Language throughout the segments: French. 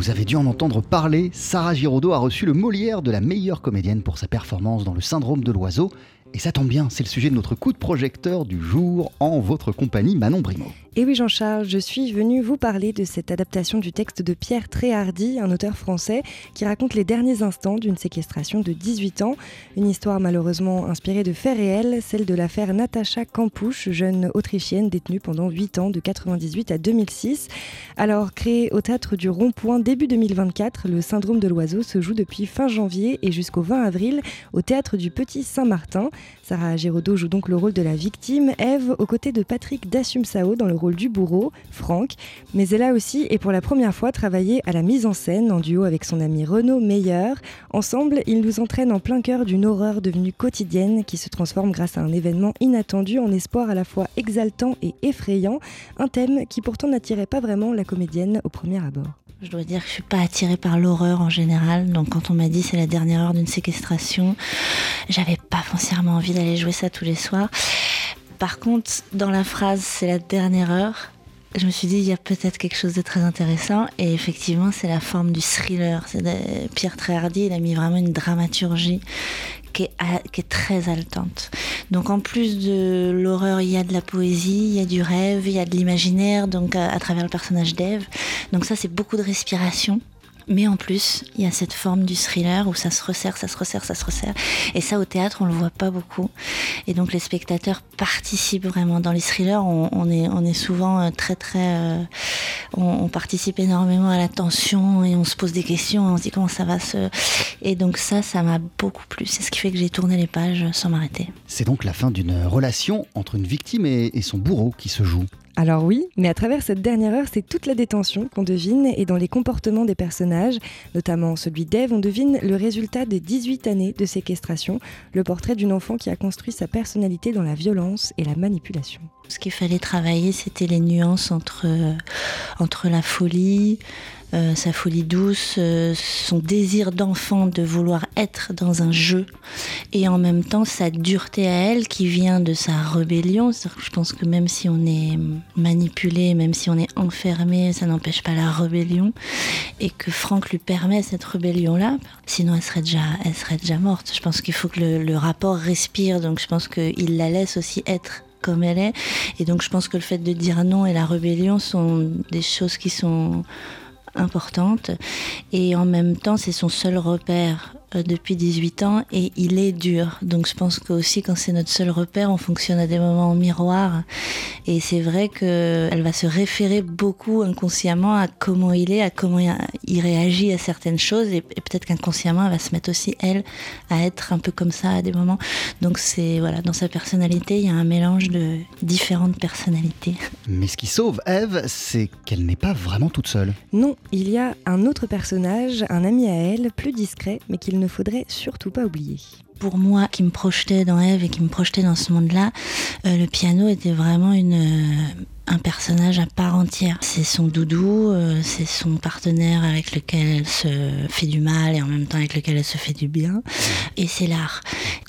Vous avez dû en entendre parler, Sara Giraudeau a reçu le Molière de la meilleure comédienne pour sa performance dans le Syndrome de l'oiseau. Et ça tombe bien, c'est le sujet de notre coup de projecteur du jour en votre compagnie, Manon Brimaud. Et oui Jean-Charles, je suis venue vous parler de cette adaptation du texte de Pierre Tré-Hardy, un auteur français qui raconte les derniers instants d'une séquestration de 18 ans. Une histoire malheureusement inspirée de faits réels, celle de l'affaire Natacha Kampusch, jeune autrichienne détenue pendant 8 ans de 1998 à 2006. Alors créé au Théâtre du Rond-Point début 2024, le Syndrome de l'oiseau se joue depuis fin janvier et jusqu'au 20 avril au Théâtre du Petit Saint-Martin. Sara Giraudeau joue donc le rôle de la victime, Ève, aux côtés de Patrick d'Assumçao dans le rôle du bourreau, Franck. Mais elle a aussi, et pour la première fois, travaillé à la mise en scène en duo avec son ami Renaud Meyer. Ensemble, ils nous entraînent en plein cœur d'une horreur devenue quotidienne qui se transforme grâce à un événement inattendu en espoir à la fois exaltant et effrayant. Un thème qui pourtant n'attirait pas vraiment la comédienne au premier abord. Je dois dire que je suis pas attirée par l'horreur en général, donc quand on m'a dit c'est la dernière heure d'une séquestration, j'avais pas foncièrement envie d'aller jouer ça tous les soirs. Par contre, dans la phrase c'est la dernière heure, je me suis dit il y a peut-être quelque chose de très intéressant, et effectivement c'est la forme du thriller. Pierre Tré-Hardy, il a mis vraiment une dramaturgie qui est très haletante. Donc en plus de l'horreur, il y a de la poésie, il y a du rêve, il y a de l'imaginaire, donc à travers le personnage d'Ève. Donc ça, c'est beaucoup de respiration. Mais en plus, il y a cette forme du thriller où ça se resserre, ça se resserre, ça se resserre. Et ça, au théâtre, on le voit pas beaucoup. Et donc, les spectateurs participent vraiment. Dans les thrillers, on est souvent très, très... On participe énormément à la tension et on se pose des questions. On se dit comment ça va se... Et donc ça m'a beaucoup plu. C'est ce qui fait que j'ai tourné les pages sans m'arrêter. C'est donc la fin d'une relation entre une victime et son bourreau qui se joue. Alors oui, mais à travers cette dernière heure, c'est toute la détention qu'on devine, et dans les comportements des personnages, notamment celui d'Ève, on devine le résultat des 18 années de séquestration, le portrait d'une enfant qui a construit sa personnalité dans la violence et la manipulation. Ce qu'il fallait travailler, c'était les nuances entre la folie, sa folie douce, son désir d'enfant de vouloir être dans un jeu, et en même temps sa dureté à elle qui vient de sa rébellion. Je pense que même si on est manipulé, même si on est enfermé, ça n'empêche pas la rébellion, et que Franck lui permet cette rébellion-là, sinon elle serait déjà morte. Je pense qu'il faut que le rapport respire, donc je pense qu'il la laisse aussi être comme elle est, et donc je pense que le fait de dire non et la rébellion sont des choses qui sont importantes, et en même temps c'est son seul repère depuis 18 ans et il est dur, donc je pense qu'aussi quand c'est notre seul repère on fonctionne à des moments en miroir, et c'est vrai qu'elle va se référer beaucoup inconsciemment à comment il est, à comment il réagit à certaines choses, et peut-être qu'inconsciemment elle va se mettre aussi elle à être un peu comme ça à des moments. Donc c'est voilà, dans sa personnalité il y a un mélange de différentes personnalités. Mais ce qui sauve Ève, c'est qu'elle n'est pas vraiment toute seule. Non, il y a un autre personnage, un ami à elle, plus discret mais qu'il ne faudrait surtout pas oublier. Pour moi, qui me projetais dans Ève et qui me projetais dans ce monde-là, le piano était vraiment un personnage à part entière. C'est son doudou, c'est son partenaire avec lequel elle se fait du mal et en même temps avec lequel elle se fait du bien. Et c'est l'art.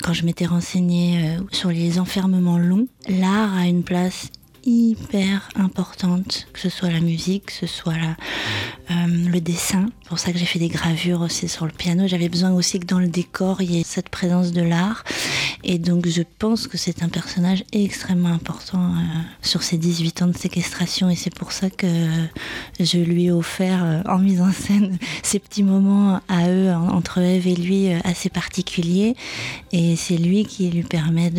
Quand je m'étais renseignée sur les enfermements longs, l'art a une place hyper importante, que ce soit la musique, que ce soit le dessin. C'est pour ça que j'ai fait des gravures aussi sur le piano. J'avais besoin aussi que dans le décor, il y ait cette présence de l'art. Et donc je pense que c'est un personnage extrêmement important sur ses 18 ans de séquestration, et c'est pour ça que je lui ai offert en mise en scène ces petits moments à eux, entre Ève et lui, assez particuliers, et c'est lui qui lui permet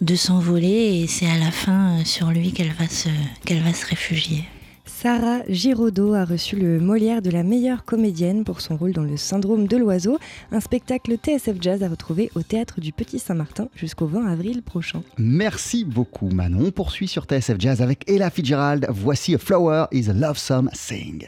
de s'envoler, et c'est à la fin sur lui qu'elle va se réfugier. Sara Giraudeau a reçu le Molière de la meilleure comédienne pour son rôle dans le Syndrome de l'oiseau, un spectacle TSF Jazz à retrouver au Théâtre du Petit Saint-Martin jusqu'au 20 avril prochain. Merci beaucoup Manon, on poursuit sur TSF Jazz avec Ella Fitzgerald, voici A Flower is a Lovesome Thing.